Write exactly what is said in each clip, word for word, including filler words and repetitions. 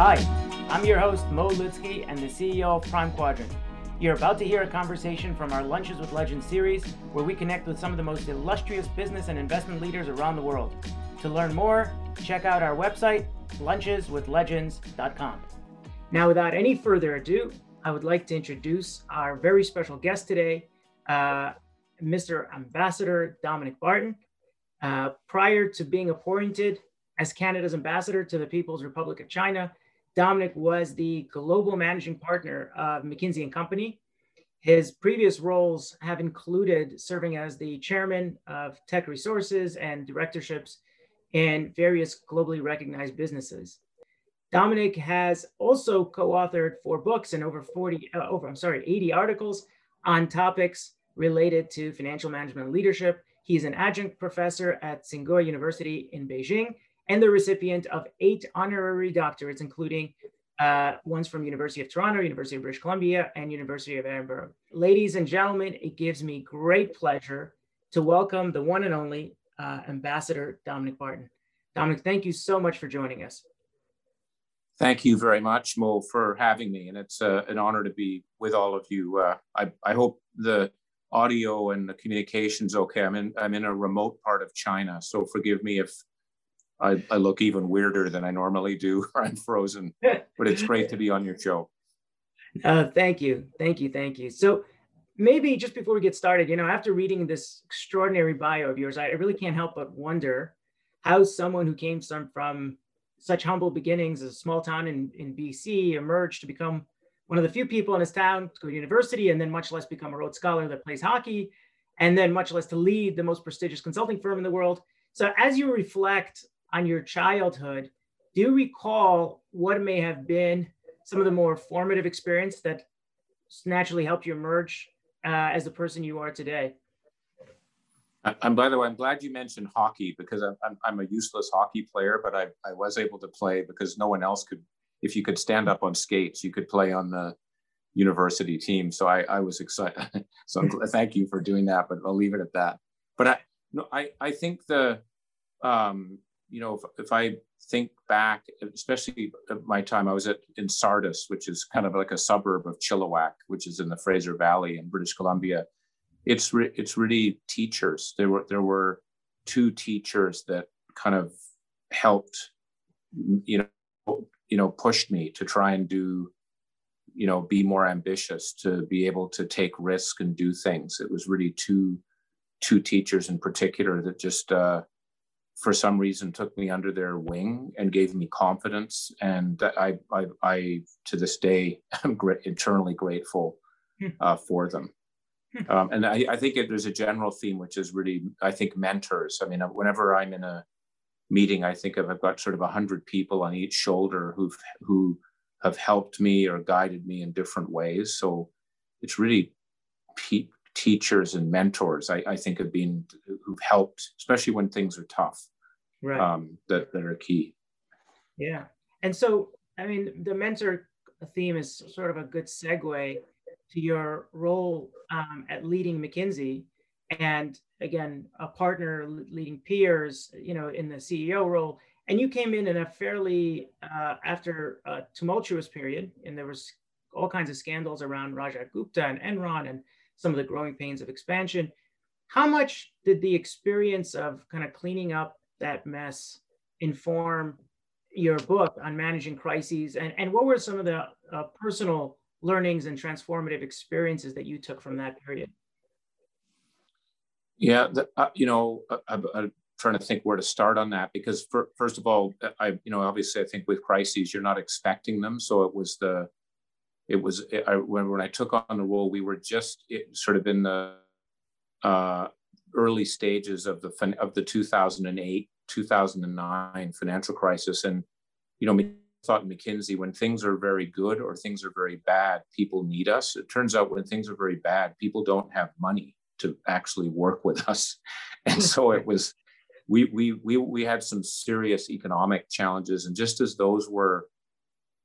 Hi, I'm your host, Mo Lutsky, and the C E O of Prime Quadrant. You're about to hear a conversation from our Lunches with Legends series, where we connect with some of the most illustrious business and investment leaders around the world. To learn more, check out our website, lunches with legends dot com. Now, without any further ado, I would like to introduce our very special guest today, uh, Mister Ambassador Dominic Barton. Uh, prior to being appointed as Canada's ambassador to the People's Republic of China, Dominic was the global managing partner of McKinsey and Company. His previous roles have included serving as the chairman of tech resources and directorships in various globally recognized businesses. Dominic has also co-authored four books and over forty, uh, over I'm sorry, eighty articles on topics related to financial management and leadership. He's an adjunct professor at Tsinghua University in Beijing, and the recipient of eight honorary doctorates, including uh, ones from University of Toronto, University of British Columbia, and University of Edinburgh. Ladies and gentlemen, it gives me great pleasure to welcome the one and only uh, Ambassador Dominic Barton. Dominic, thank you so much for joining us. Thank you very much, Mo, for having me. And it's uh, an honor to be with all of you. Uh, I, I hope the audio and the communication's okay. I'm in, I'm in a remote part of China, so forgive me if I, I look even weirder than I normally do. I'm frozen, but it's great to be on your show. Uh, thank you. Thank you. Thank you. So maybe just before we get started, you know, after reading this extraordinary bio of yours, I really can't help but wonder how someone who came some, from such humble beginnings as a small town in, in B C emerged to become one of the few people in his town to go to university, and then much less become a Rhodes Scholar that plays hockey, and then much less to lead the most prestigious consulting firm in the world. So as you reflect on your childhood, do you recall what may have been some of the more formative experience that naturally helped you emerge uh, as the person you are today? I'm, by the way, I'm glad you mentioned hockey, because I'm, I'm, I'm a useless hockey player, but I, I was able to play because no one else could. If you could stand up on skates, you could play on the university team. So I, I was excited. So I'm glad, thank you for doing that, but I'll leave it at that. But I, no, I, I think the, um, you know, if, if I think back, especially at my time, I was at in Sardis, which is kind of like a suburb of Chilliwack, which is in the Fraser Valley in British Columbia. It's re, it's really teachers. There were there were two teachers that kind of helped, you know, you know, pushed me to try and do, you know, be more ambitious, to be able to take risk and do things. It was really two two teachers in particular that just, Uh, for some reason, took me under their wing and gave me confidence. And I, I, I to this day, I'm great, eternally grateful uh, for them. Um, and I, I think it, there's a general theme, which is really, I think, mentors. I mean, whenever I'm in a meeting, I think I've, I've got sort of a hundred people on each shoulder who've, who have helped me or guided me in different ways. So it's really pe- teachers and mentors, I, I think, have been, who've helped, especially when things are tough, right? Um, that, that are key. Yeah. And so, I mean, the mentor theme is sort of a good segue to your role um, at leading McKinsey. And again, a partner leading peers, you know, in the C E O role. And you came in in a fairly, uh, after a tumultuous period, and there was all kinds of scandals around Rajat Gupta and Enron and some of the growing pains of expansion. How much did the experience of kind of cleaning up that mess inform your book on managing crises? And, and what were some of the uh, personal learnings and transformative experiences that you took from that period? Yeah, the, uh, you know, I, I'm trying to think where to start on that, because for, first of all, I, you know, obviously I think with crises, you're not expecting them. So it was the, It was I, when, when I took on the role, we were just it, sort of in the uh, early stages of the of the two thousand eight, two thousand nine financial crisis. And, you know, I thought in McKinsey, when things are very good or things are very bad, people need us. It turns out when things are very bad, people don't have money to actually work with us. And so it was we we we we had some serious economic challenges. And just as those were,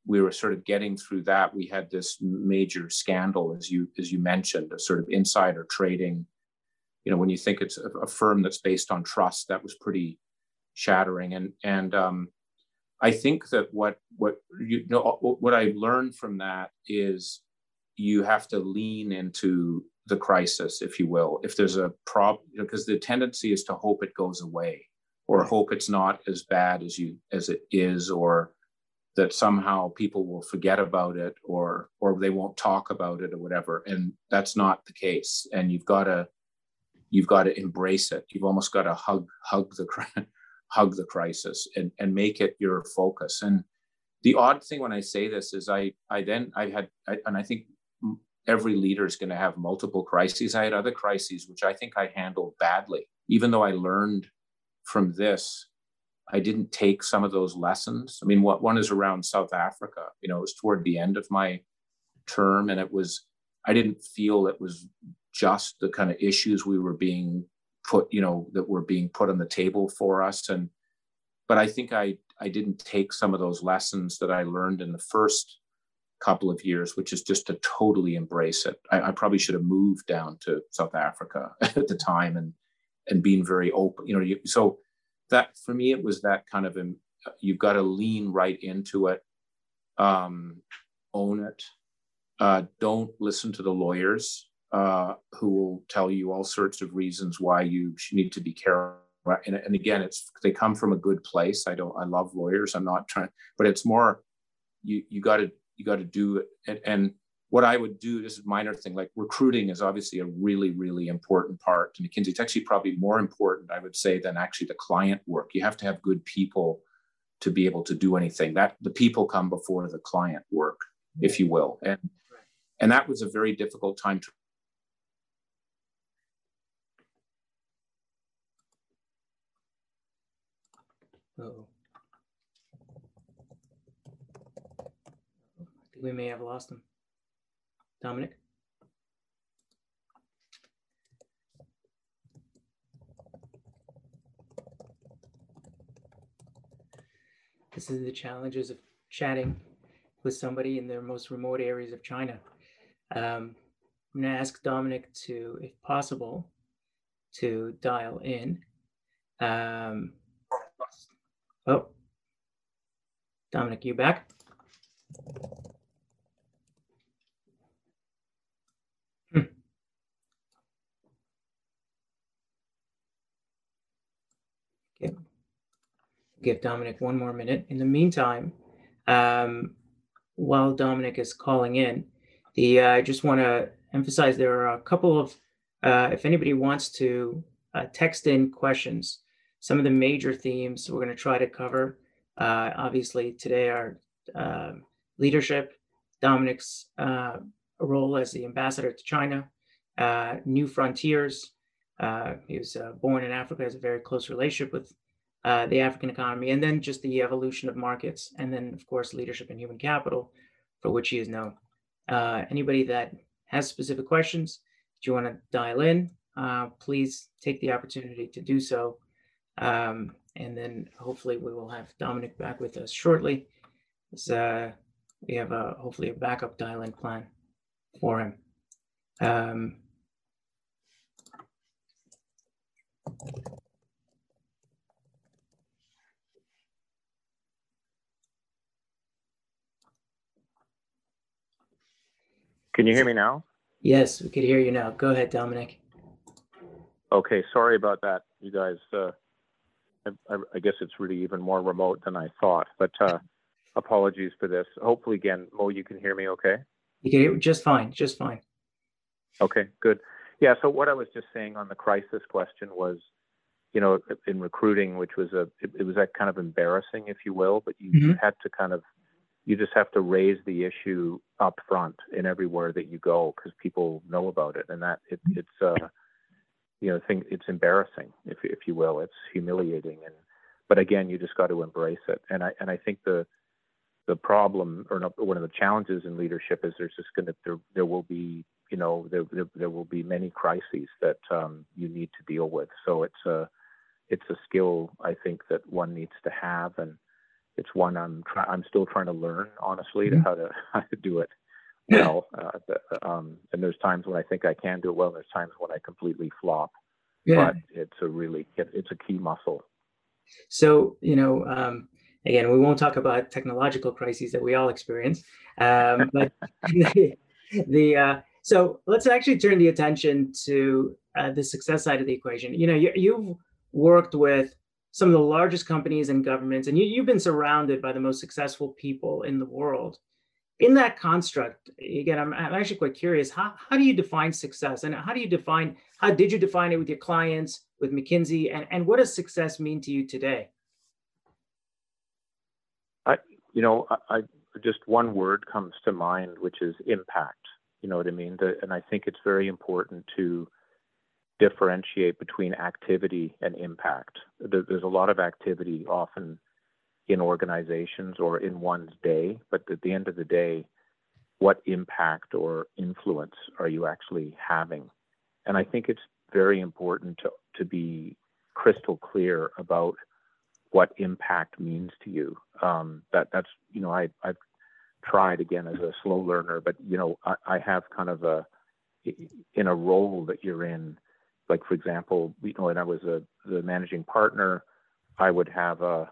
we were sort of getting through that, we had this major scandal, as you as you mentioned, of sort of insider trading. You know, when you think it's a, a firm that's based on trust, that was pretty shattering. And and um, I think that what what you know what I learned from that is you have to lean into the crisis, if you will. If there's a problem, because the tendency is to hope it goes away, or hope it's not as bad as you as it is, or that somehow people will forget about it, or or they won't talk about it, or whatever. And that's not the case. And you've got to you've got to embrace it. You've almost got to hug hug the hug the crisis and and make it your focus. And the odd thing when I say this is I I then I had I, and I think every leader is going to have multiple crises. I had other crises which I think I handled badly, even though I learned from this. I didn't take some of those lessons. I mean, what one is around South Africa, you know, it was toward the end of my term, and it was, I didn't feel it was just the kind of issues we were being put, you know, that were being put on the table for us. And, but I think I, I didn't take some of those lessons that I learned in the first couple of years, which is just to totally embrace it. I, I probably should have moved down to South Africa at the time and, and being very open, you know, you, so that for me, it was that kind of, you've got to lean right into it, um, own it. Uh, don't listen to the lawyers uh, who will tell you all sorts of reasons why you need to be careful. And, and again, it's they come from a good place. I don't. I love lawyers. I'm not trying, but it's more you. You got to you got to do it. And, and what I would do, this is a minor thing, like recruiting is obviously a really, really important part to McKinsey. It's actually probably more important, I would say, than actually the client work. You have to have good people to be able to do anything. That the people come before the client work, if you will. And, and that was a very difficult time to Uh-oh. We may have lost him. Dominic? This is the challenges of chatting with somebody in their most remote areas of China. Um, I'm gonna ask Dominic to, if possible, to dial in. Um, oh, Dominic, you back? Give Dominic one more minute. In the meantime, um, while Dominic is calling in, the uh, I just want to emphasize there are a couple of, uh, if anybody wants to uh, text in questions, some of the major themes we're going to try to cover, uh, obviously today are uh, leadership, Dominic's uh, role as the ambassador to China, uh, new frontiers. Uh, he was uh, born in Africa, has a very close relationship with Uh, the African economy, and then just the evolution of markets, and then of course leadership and human capital, for which he is known. Uh, anybody that has specific questions, do you want to dial in, uh, please take the opportunity to do so, um, and then hopefully we will have Dominic back with us shortly. So, uh, we have a, hopefully a backup dial-in plan for him. Um, Can you hear me now? Yes, we could hear you now. Go ahead, Dominic. Okay, sorry about that, you guys. Uh, I, I guess it's really even more remote than I thought, but uh, apologies for this. Hopefully, again, Mo, you can hear me okay? You can hear just fine, just fine. Okay, good. Yeah, so what I was just saying on the crisis question was, you know, in recruiting, which was a, it, it was that kind of embarrassing, if you will, but you mm-hmm. had to kind of, you just have to raise the issue up front in everywhere that you go, because people know about it, and that it, it's uh, you know, thing, it's embarrassing, if if you will, it's humiliating, and but again, you just got to embrace it. And I and I think the the problem, or not, one of the challenges in leadership is there's just going to there there will be you know there there, there will be many crises that um, you need to deal with. So it's a it's a skill I think that one needs to have. And it's one I'm try I'm still trying to learn, honestly, to how to how to do it well. Uh, but, um, and there's times when I think I can do it well, and there's times when I completely flop. Yeah. But it's a really it, it's a key muscle. So you know, um, Again, we won't talk about technological crises that we all experience, um, but the, the uh, so let's actually turn the attention to uh, the success side of the equation. You know, you, you've worked with some of the largest companies and governments, and you, you've been surrounded by the most successful people in the world. In that construct, again, I'm, I'm actually quite curious, how, how do you define success? And how do you define, how did you define it with your clients, with McKinsey? And, and what does success mean to you today? I, you know, I, I just one word comes to mind, which is impact. You know what I mean? The, and I think it's very important to differentiate between activity and impact. There, there's a lot of activity often in organizations or in one's day, but at the end of the day, what impact or influence are you actually having? And I think it's very important to, to be crystal clear about what impact means to you. Um, that that's, you know, I, I've tried again as a slow learner, but, you know, I, I have kind of a, in a role that you're in, like, for example, you know, when I was a, the managing partner, I would have a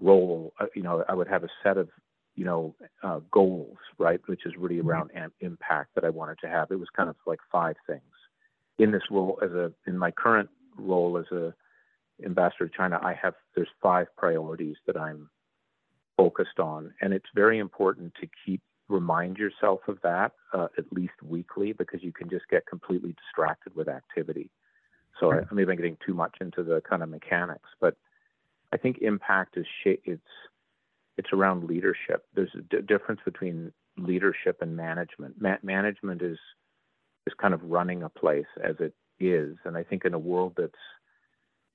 role, you know, I would have a set of, you know, uh, goals, right, which is really around am- impact that I wanted to have. It was kind of like five things. In this role, as a, in my current role as a ambassador to China, I have, there's five priorities that I'm focused on. And it's very important to keep, remind yourself of that uh, at least weekly, because you can just get completely distracted with activity. So I, maybe I'm getting too much into the kind of mechanics, but I think impact is, it's, it's around leadership. There's a d- difference between leadership and management. Ma- management is, is kind of running a place as it is. And I think in a world that's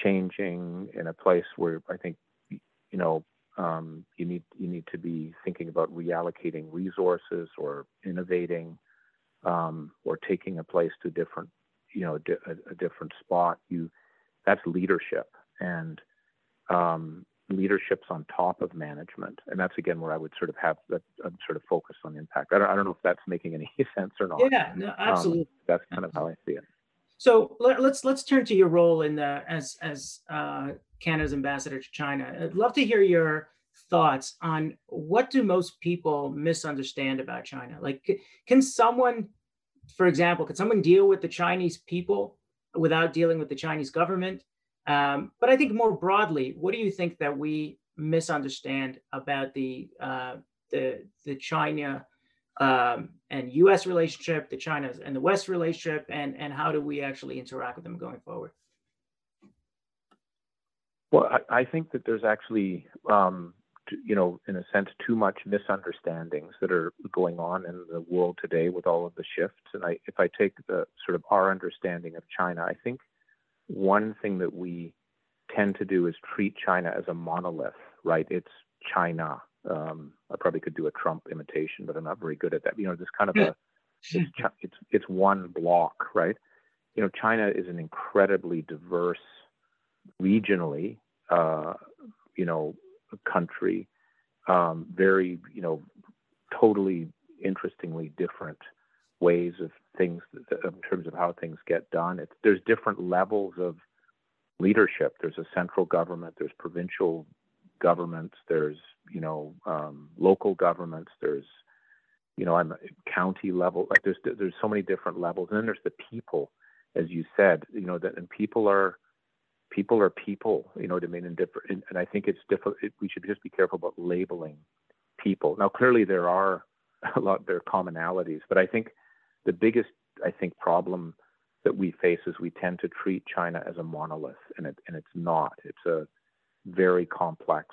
changing, in a place where I think, you know, um, you need, you need to be thinking about reallocating resources or innovating, um, or taking a place to different, you know, di- a, a different spot. You, that's leadership. And Um, leadership's on top of management. And that's, again, where I would sort of have that I'm sort of focused on impact. I don't, I don't know if that's making any sense or not. Yeah, no, absolutely. Um, that's kind of how I see it. So let, let's let's turn to your role in the, as, as uh, Canada's ambassador to China. I'd love to hear your thoughts on what do most people misunderstand about China? Like, c- can someone, for example, can someone deal with the Chinese people without dealing with the Chinese government? Um, but I think more broadly, what do you think that we misunderstand about the uh, the, the China um, and U S relationship, the China and the West relationship, and, and how do we actually interact with them going forward? Well, I, I think that there's actually, um, you know, in a sense, too much misunderstandings that are going on in the world today with all of the shifts. And I, if I take the sort of our understanding of China, I think one thing that we tend to do is treat China as a monolith, right? It's China. Um, I probably could do a Trump imitation, but I'm not very good at that. You know, this kind of a, it's, it's, it's one block, right? You know, China is an incredibly diverse regionally, uh, you know, country, um, very, you know, totally interestingly different ways of things in terms of how things get done. It's, there's different levels of leadership. There's a central government, there's provincial governments, there's, you know, um, local governments, there's, you know, I'm county level, like there's, there's so many different levels. And then there's the people, as you said, you know, that, and people are, people are people, you know what I mean? And different, and, and I think it's different. It, we should just be careful about labeling people. Now, clearly there are a lot, there are commonalities, but I think the biggest, I think, problem that we face is we tend to treat China as a monolith, and it, and it's not. It's a very complex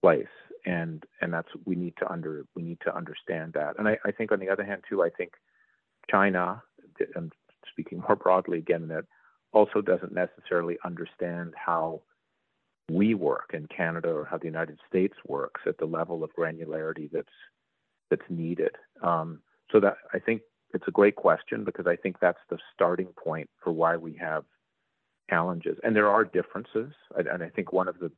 place, and and that's we need to under we need to understand that. And I, I think on the other hand too, I think China, and speaking more broadly again, that also doesn't necessarily understand how we work in Canada or how the United States works at the level of granularity that's that's needed. Um, so that I think. It's a great question, because I think that's the starting point for why we have challenges. And there are differences. And I think one of the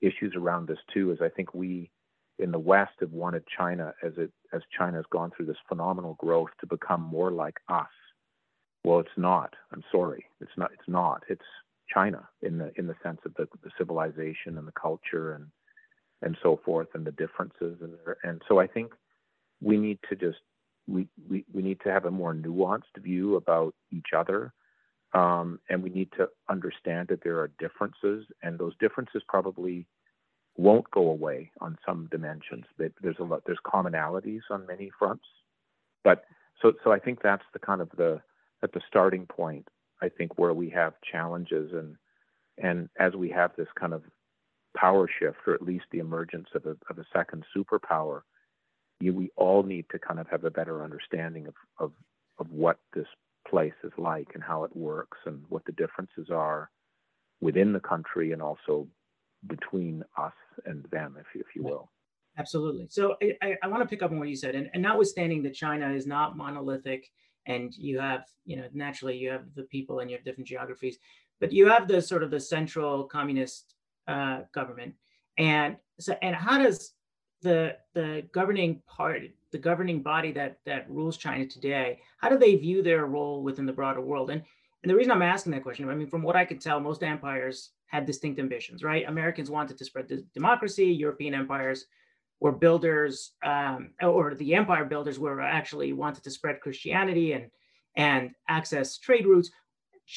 issues around this too is I think we in the West have wanted China, as it as China has gone through this phenomenal growth, to become more like us. Well, it's not. I'm sorry. It's not. It's not. It's China in the in the sense of the, the civilization and the culture and and so forth, and the differences. And, and so I think we need to just, we, we, we need to have a more nuanced view about each other. Um, and we need to understand that there are differences, and those differences probably won't go away on some dimensions. But there's a lot, there's commonalities on many fronts. But so, so I think that's the kind of the, at the starting point, I think, where we have challenges, and, and as we have this kind of power shift, or at least the emergence of a, of a second superpower, you, we all need to kind of have a better understanding of, of, of what this place is like and how it works and what the differences are within the country and also between us and them, if, if you will. Absolutely. So I, I want to pick up on what you said, and, and notwithstanding that China is not monolithic, and you have, you know, naturally you have the people and you have different geographies, but you have the sort of the central communist uh, government. And so, and how does the the governing party, the governing body that that rules China today, how do they view their role within the broader world? And and the reason I'm asking that question, I mean, from what I could tell, most empires had distinct ambitions, right? Americans wanted to spread the democracy. European empires were builders, um, or the empire builders were actually wanted to spread Christianity and and access trade routes.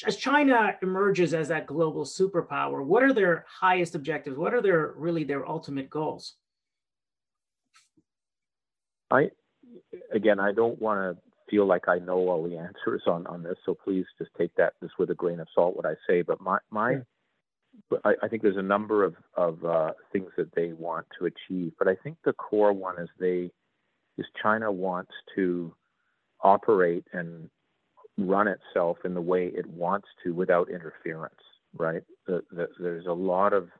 As China emerges as that global superpower, what are their highest objectives? What are their really their ultimate goals? I, again, I don't want to feel like I know all the answers on, on this, so please just take that just with a grain of salt what I say. But my my, I, I think there's a number of of uh, things that they want to achieve, but I think the core one is they is China wants to operate and run itself in the way it wants to without interference. Right? The, the, there's a lot of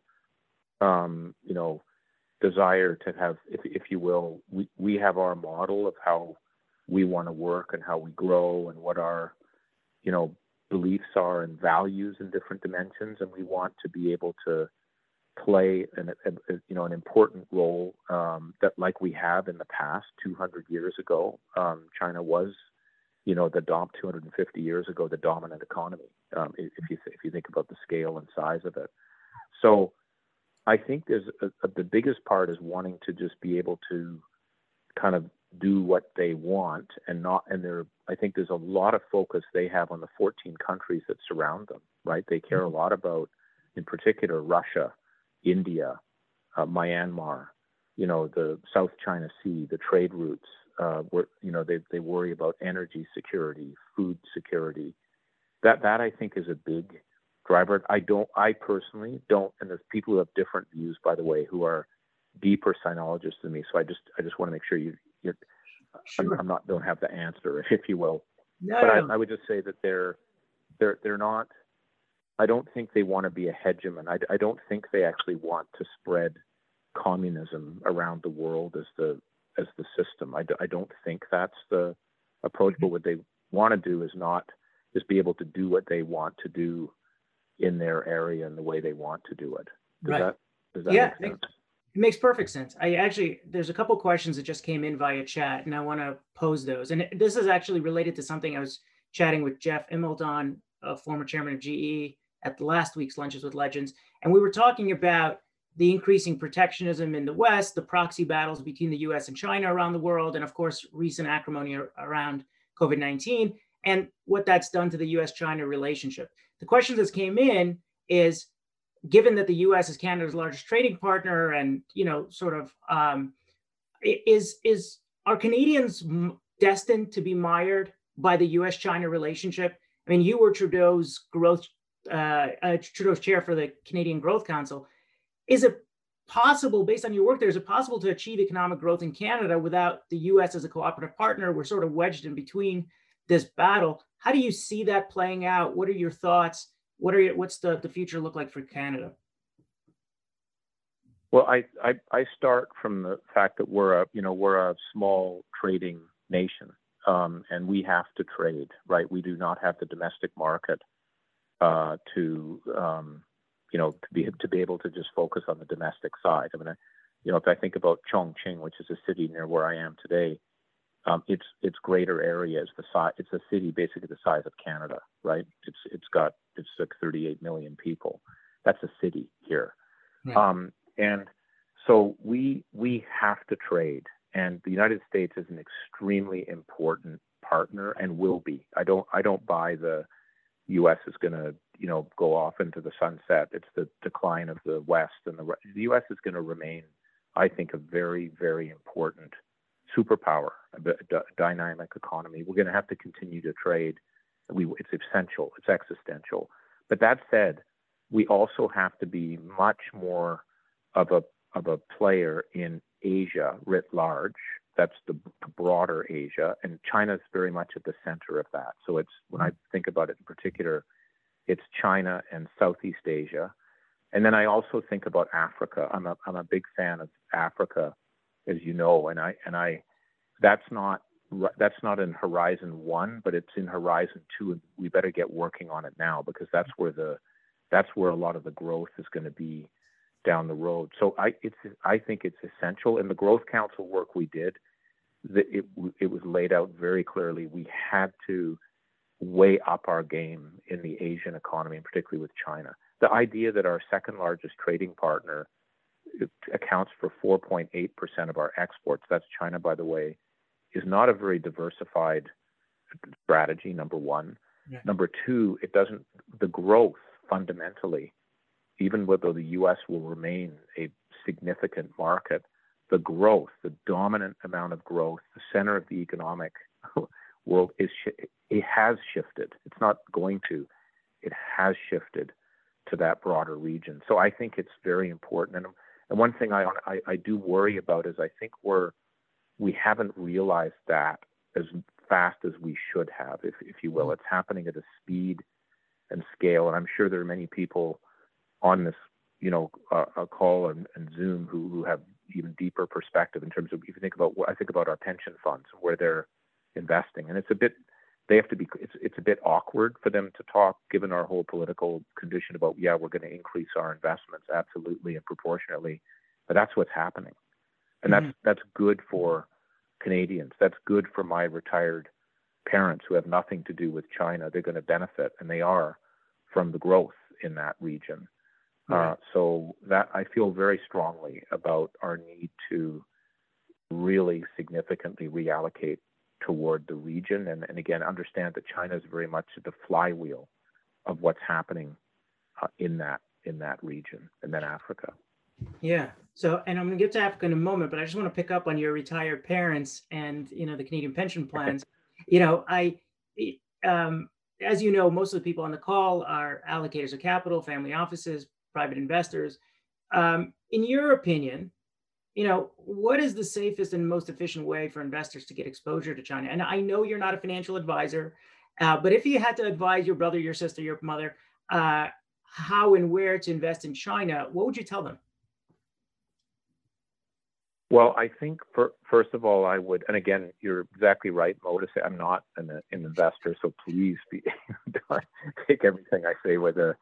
um, you know. desire to have, if, if you will, we, we have our model of how we want to work and how we grow and what our, you know, beliefs are and values in different dimensions. And we want to be able to play an, a, a, you know, an important role um, that like we have in the past, two hundred years ago, um, China was, you know, the dom two hundred fifty years ago, the dominant economy, um, if, if you th- if you think about the scale and size of it. So I think there's a, a, the biggest part is wanting to just be able to kind of do what they want and not, and there, I think there's a lot of focus they have on the fourteen countries that surround them, right? They care a lot about, in particular, Russia, India, uh, Myanmar, you know, the South China Sea, the trade routes, uh, where, you know, they, they worry about energy security, food security. That, that I think is a big driver. I don't, I personally don't, and there's people who have different views, by the way, who are deeper sinologists than me. So I just, I just want to make sure you, you're, sure. I'm, I'm not, don't have the answer, if you will. No. But I, I would just say that they're, they're, they're not, I don't think they want to be a hegemon. I, I don't think they actually want to spread communism around the world as the, as the system. I, I don't think that's the approach, mm-hmm. but what they want to do is not just be able to do what they want to do in their area and the way they want to do it. Does right. that, does that yeah, make sense? It makes perfect sense. I actually, there's a couple of questions that just came in via chat, and I want to pose those. And this is actually related to something I was chatting with Jeff Immelt on, a former chairman of G E, at last week's Lunches with Legends. And we were talking about the increasing protectionism in the West, the proxy battles between the U S and China around the world, and of course, recent acrimony around COVID nineteen, and what that's done to the U S China relationship. The question that came in is, given that the U S is Canada's largest trading partner, and you know, sort of, um, is is are Canadians destined to be mired by the U S China relationship? I mean, you were Trudeau's growth, uh, uh, Trudeau's chair for the Canadian Growth Council. Is it possible, based on your work there, is it possible to achieve economic growth in Canada without the U S as a cooperative partner? We're sort of wedged in between this battle. How do you see that playing out? What are your thoughts? What are your, what's the, the future look like for Canada? Well, I, I I start from the fact that we're a you know we're a small trading nation, um, and we have to trade, right? We do not have the domestic market uh, to um, you know to be to be able to just focus on the domestic side. I mean, I, you know, if I think about Chongqing, which is a city near where I am today. Um, it's it's greater area is the size. It's a city basically the size of Canada, right? It's it's got it's like thirty-eight million people. That's a city here, yeah. um, and So we we have to trade, and the United States is an extremely important partner and will be. I don't I don't buy the U S is going to, you know, go off into the sunset. It's the decline of the West, and the the U S is going to remain, I think, a very, very important superpower, a dynamic economy. We're going to have to continue to trade. We, it's essential. It's existential. But that said, we also have to be much more of a of a player in Asia writ large. That's the broader Asia, and China's very much at the center of that. So it's, when I think about it in particular, it's China and Southeast Asia. And then I also think about Africa. I'm a I'm a big fan of Africa, as you know, and I and I that's not that's not in Horizon One, but it's in Horizon Two, and we better get working on it now, because that's where the that's where a lot of the growth is going to be down the road. So I it's I think it's essential. And the Growth Council work we did, the, it it was laid out very clearly. We had to way up our game in the Asian economy, and particularly with China. The idea that our second largest trading partner accounts for four point eight percent of our exports, that's China, by the way, is not a very diversified strategy, number one. Yeah. Number two, it doesn't, the growth fundamentally, even though the U S will remain a significant market, the growth, the dominant amount of growth, the center of the economic world is, it has shifted. It's not going to, it has shifted to that broader region. So I think it's very important. And, and one thing I, I I do worry about is I think we're we haven't realized that as fast as we should have, if if you will. It's happening at a speed and scale. And I'm sure there are many people on this, you know, uh, a call and, and Zoom who who have even deeper perspective in terms of, if you think about what I think about our pension funds, where they're investing, and it's a bit. They have to be, it's, it's a bit awkward for them to talk, given our whole political condition about, yeah, we're going to increase our investments absolutely and proportionately. But that's what's happening. And mm-hmm. that's, that's good for Canadians. That's good for my retired parents who have nothing to do with China. They're going to benefit, and they are, from the growth in that region. Mm-hmm. Uh, so that I feel very strongly about our need to really significantly reallocate toward the region, and, and again, understand that China is very much the flywheel of what's happening uh, in that in that region, and then Africa. Yeah. So, and I'm going to get to Africa in a moment, but I just want to pick up on your retired parents and, you know, the Canadian pension plans. you know, I, um, as you know, most of the people on the call are allocators of capital, family offices, private investors. Um, in your opinion, you know, what is the safest and most efficient way for investors to get exposure to China? And I know you're not a financial advisor, uh, but if you had to advise your brother, your sister, your mother, uh, how and where to invest in China, what would you tell them? Well, I think, for, first of all, I would, and again, you're exactly right, Mo, to say I'm not an, an investor, so please be, don't take everything I say with a,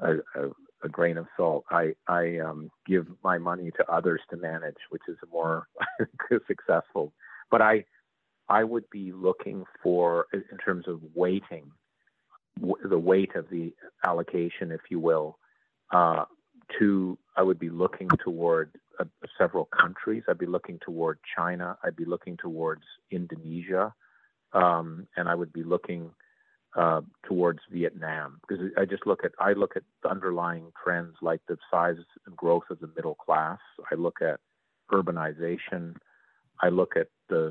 a, a a grain of salt. I, I um, give my money to others to manage, which is more successful. But I I would be looking for, in terms of weighting, w- the weight of the allocation, if you will, uh, to, I would be looking toward uh, several countries. I'd be looking toward China. I'd be looking towards Indonesia. Um, and I would be looking Uh, towards Vietnam, because I just look at I look at the underlying trends, like the size and growth of the middle class. I look at urbanization. I look at the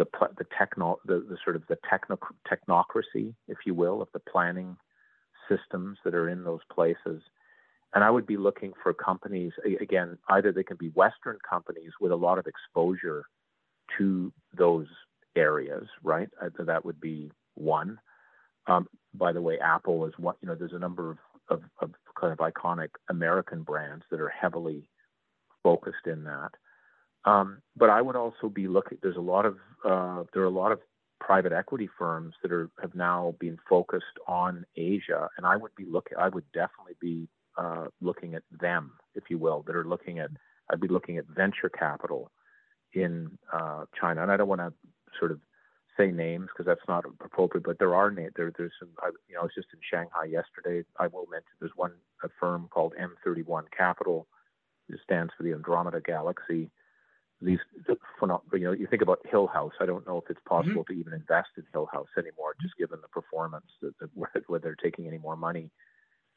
the the techno the, the sort of the techno technocracy, if you will, of the planning systems that are in those places. And I would be looking for companies, again, either they can be Western companies with a lot of exposure to those areas, right? That would be one. Um, by the way, Apple is one. You know, there's a number of, of, of kind of iconic American brands that are heavily focused in that. Um, but I would also be looking. There's a lot of uh, there are a lot of private equity firms that are have now been focused on Asia, and I would be looking. I would definitely be uh, looking at them, if you will. That are looking at. I'd be looking at venture capital in uh, China, and I don't want to sort of say names because that's not appropriate, but there are names. There, there's some. I, you know, I was just in Shanghai yesterday. I will mention there's one a firm called M thirty-one Capital It stands for the Andromeda Galaxy. These, you know, you think about Hill House. I don't know if it's possible mm-hmm. to even invest in Hill House anymore, just given the performance that, that where they're taking any more money.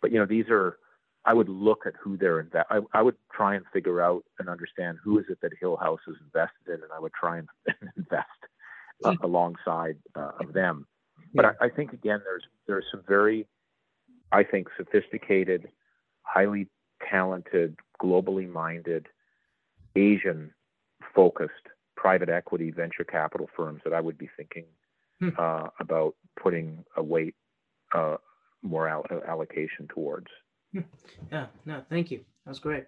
But you know, these are. I would look at who they're invest. I, I would try and figure out and understand who is it that Hill House is invested in, and I would try and invest uh, alongside uh, of them. But I, I think again, there's there's some very, I think, sophisticated, highly talented, globally minded, Asian focused private equity venture capital firms that I would be thinking hmm. uh, about putting a weight uh, more al- allocation towards. Yeah, no, thank you. That was great.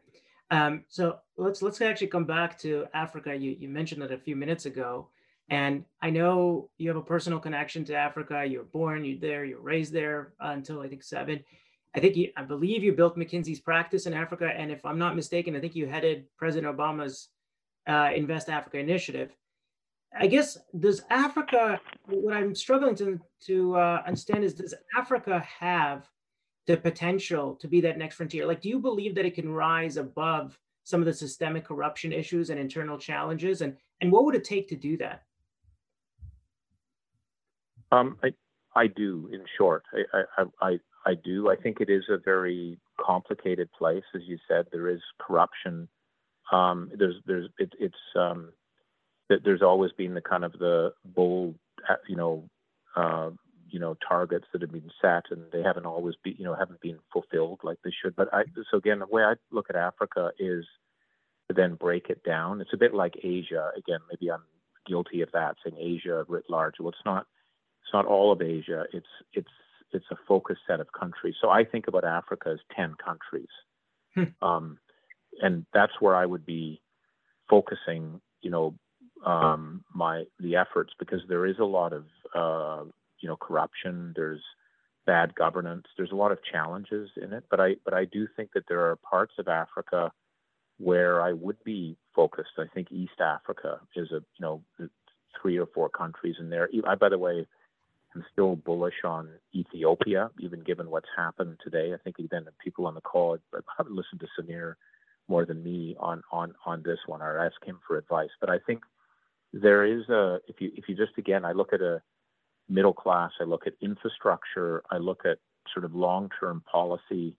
Um, so let's let's actually come back to Africa. You you mentioned it a few minutes ago, and I know you have a personal connection to Africa. You were born, you're there, you were raised there uh, until I think seven. I think you, I believe you built McKinsey's practice in Africa, and if I'm not mistaken, I think you headed President Obama's uh, Invest Africa initiative. I guess does Africa? What I'm struggling to to uh, understand is does Africa have the potential to be that next frontier? Like, do you believe that it can rise above some of the systemic corruption issues and internal challenges? And and what would it take to do that? Um, I I do. In short, I I I, I do. I think it is a very complicated place, as you said. There is corruption. Um, there's there's it, it's um, there's always been the kind of the bold, you know. Uh, you know, targets that have been set and they haven't always be, you know, haven't been fulfilled like they should. But I, so again, the way I look at Africa is to then break it down. It's a bit like Asia. Again, maybe I'm guilty of that, saying Asia writ large. Well, it's not, it's not all of Asia. It's, it's, it's a focused set of countries. So I think about Africa as ten countries. Hmm. Um, and that's where I would be focusing, you know, um, my, the efforts, because there is a lot of, uh, you know, corruption, there's bad governance, there's a lot of challenges in it. But I but I do think that there are parts of Africa where I would be focused. I think East Africa is a, you know, three or four countries in there. I, by the way, am still bullish on Ethiopia, even given what's happened today. I think even the people on the call, I've listened to Samir more than me on, on, on this one. I ask him for advice. But I think there is a, if you if you just, again, I look at a middle class, I look at infrastructure, I look at sort of long-term policy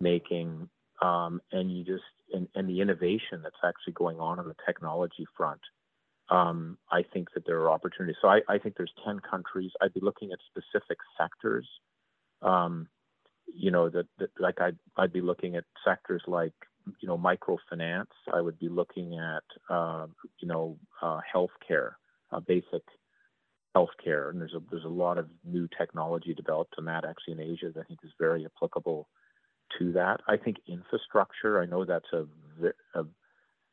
making, um, and you just and, and the innovation that's actually going on on the technology front. Um, I think that there are opportunities. So I, I think there's ten countries. I'd be looking at specific sectors. Um, you know, that, that like I'd I'd be looking at sectors like, you know, microfinance. I would be looking at uh, you know uh, healthcare, uh, basic. healthcare, and there's a there's a lot of new technology developed on that actually in Asia that I think is very applicable to that. I think infrastructure. I know that's a, a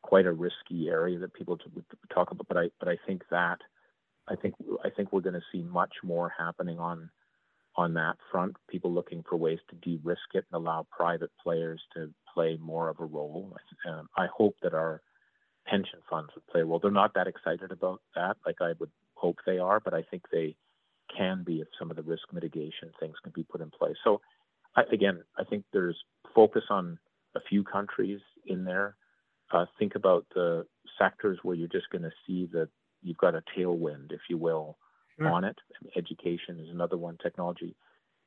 quite a risky area that people talk about, but I but I think that I think I think we're going to see much more happening on on that front. People looking for ways to de-risk it and allow private players to play more of a role. Um, I hope that our pension funds would play a role. They're not that excited about that. Like I would. Hope they are, but I think they can be if some of the risk mitigation things can be put in place. So I, again, I think there's focus on a few countries in there. Uh, think about the sectors where you're just going to see that you've got a tailwind, if you will, sure. on it. I mean, education is another one, technology.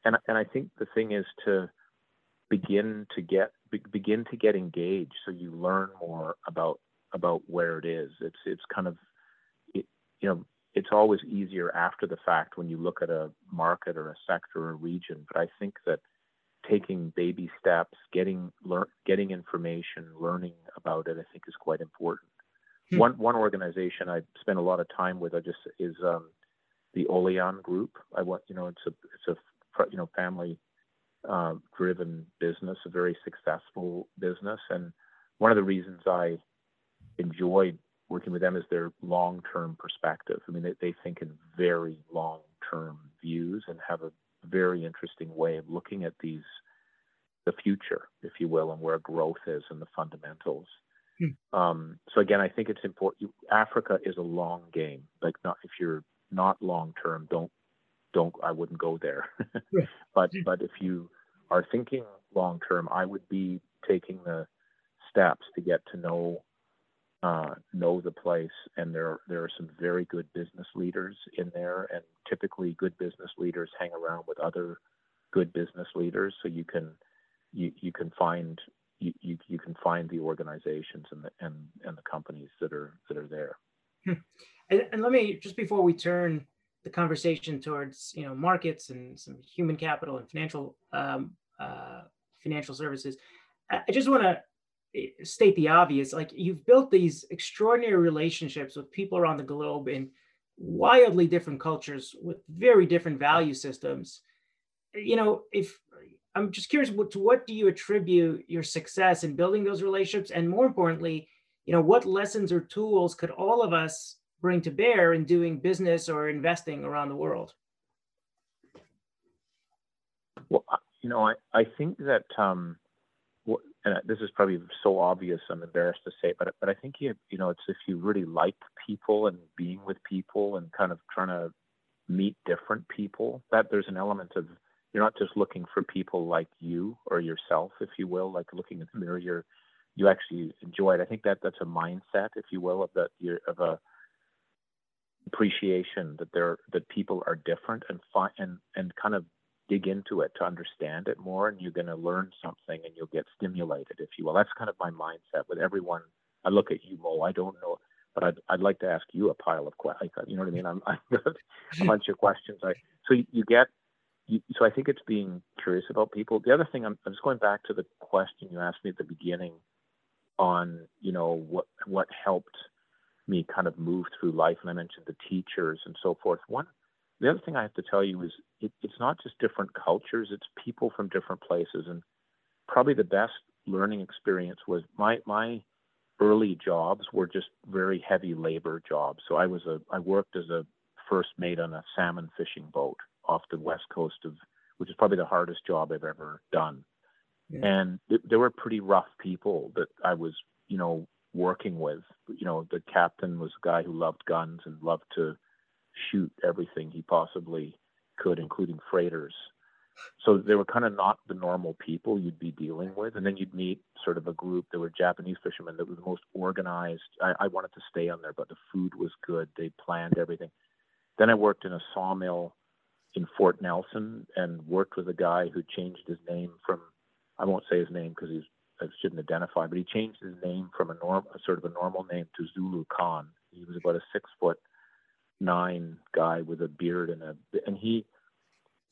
And, and I think the thing is to begin to get, be, begin to get engaged. So you learn more about, about where it is. It's, it's kind of, it, you know, it's always easier after the fact when you look at a market or a sector or a region. But I think that taking baby steps, getting lear- getting information, learning about it, I think is quite important. Hmm. One one organization I spend a lot of time with, I just is um, the Oleon group. I want you know it's a it's a you know family uh, driven business, a very successful business, and one of the reasons I enjoyed working with them is their long-term perspective. I mean, they, they think in very long-term views and have a very interesting way of looking at these, the future, if you will, and where growth is and the fundamentals. Hmm. Um, so again, I think it's important. Africa is a long game. Like, not if you're not long-term, don't, don't. I wouldn't go there. yeah. But, but if you are thinking long-term, I would be taking the steps to get to know uh, know the place. And there there are some very good business leaders in there, and typically good business leaders hang around with other good business leaders, so you can you you can find you you, you can find the organizations and the and, and the companies that are that are there. Hmm. And, and let me just before we turn the conversation towards you know markets and some human capital and financial um, uh, financial services, I just want to state the obvious. Like, you've built these extraordinary relationships with people around the globe in wildly different cultures with very different value systems. You know, if I'm just curious, what, to what do you attribute your success in building those relationships? And more importantly, you know, what lessons or tools could all of us bring to bear in doing business or investing around the world? Well, you know, I, I think that, um, and this is probably so obvious, I'm embarrassed to say, but but I think, you, you know, it's if you really like people and being with people and kind of trying to meet different people, that there's an element of, you're not just looking for people like you or yourself, if you will, like looking in the mirror, you're, you actually enjoy it. I think that that's a mindset, if you will, of that of a appreciation that there that people are different, and fi- and and kind of dig into it to understand it more, and you're going to learn something and you'll get stimulated, if you will. That's kind of my mindset with everyone. I look at you, Mo. I don't know, but I'd I'd like to ask you a pile of questions. You know what I mean? I'm, I've got a bunch of questions. I so you, you get. You, so I think it's being curious about people. The other thing, I'm, I'm just going back to the question you asked me at the beginning on, you know, what what helped me kind of move through life, and I mentioned the teachers and so forth. One, the other thing I have to tell you is it, it's not just different cultures; it's people from different places. And probably the best learning experience was my my early jobs were just very heavy labor jobs. So I was a I worked as a first mate on a salmon fishing boat off the west coast of, which is probably the hardest job I've ever done. Yeah. And th- there were pretty rough people that I was, you know, working with. You know, the captain was a guy who loved guns and loved to shoot everything he possibly could, including freighters. So they were kind of not the normal people you'd be dealing with. And then you'd meet sort of a group. There were Japanese fishermen that were the most organized. I, I wanted to stay on there, but the food was good. They planned everything. Then I worked in a sawmill in Fort Nelson and worked with a guy who changed his name from, I won't say his name because he's I shouldn't identify, but he changed his name from a norm, sort of a normal name to Zulu Khan. He was about a six foot nine guy with a beard and a, and he,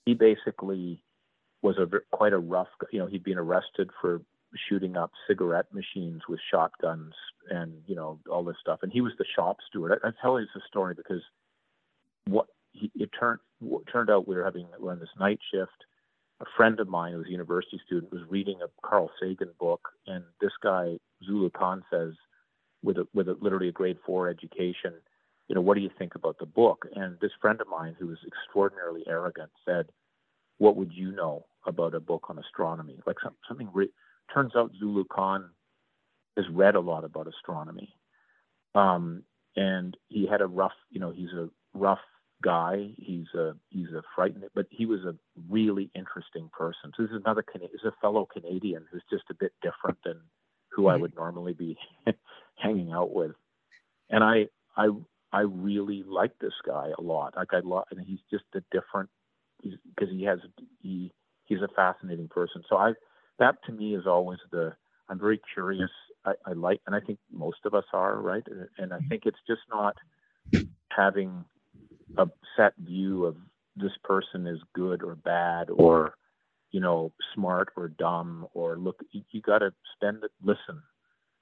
he basically was a quite a rough, you know, he'd been arrested for shooting up cigarette machines with shotguns and, you know, all this stuff. And he was the shop steward. I, I tell you this story because what he, it turned, it turned out we were having, we were on this night shift. A friend of mine who was a university student was reading a Carl Sagan book, and this guy, Zulu Khan, says, with a, with a, literally a grade four education, you know, what do you think about the book? And this friend of mine, who was extraordinarily arrogant, said, what would you know about a book on astronomy? Like some, something, re- turns out Zulu Khan has read a lot about astronomy. Um, and he had a rough, you know, he's a rough guy. He's a he's a frightening, but he was a really interesting person. So this is another Canadian, is a fellow Canadian who's just a bit different than who I would normally be hanging out with. And I I I really like this guy a lot. Like I love, and he's just a different, because he has he he's a fascinating person. So I that to me is always the I'm very curious. I, I like, and I think most of us are, right. And, and I think it's just not having a set view of this person is good or bad or, you know, smart or dumb or look, you, you got to spend it, listen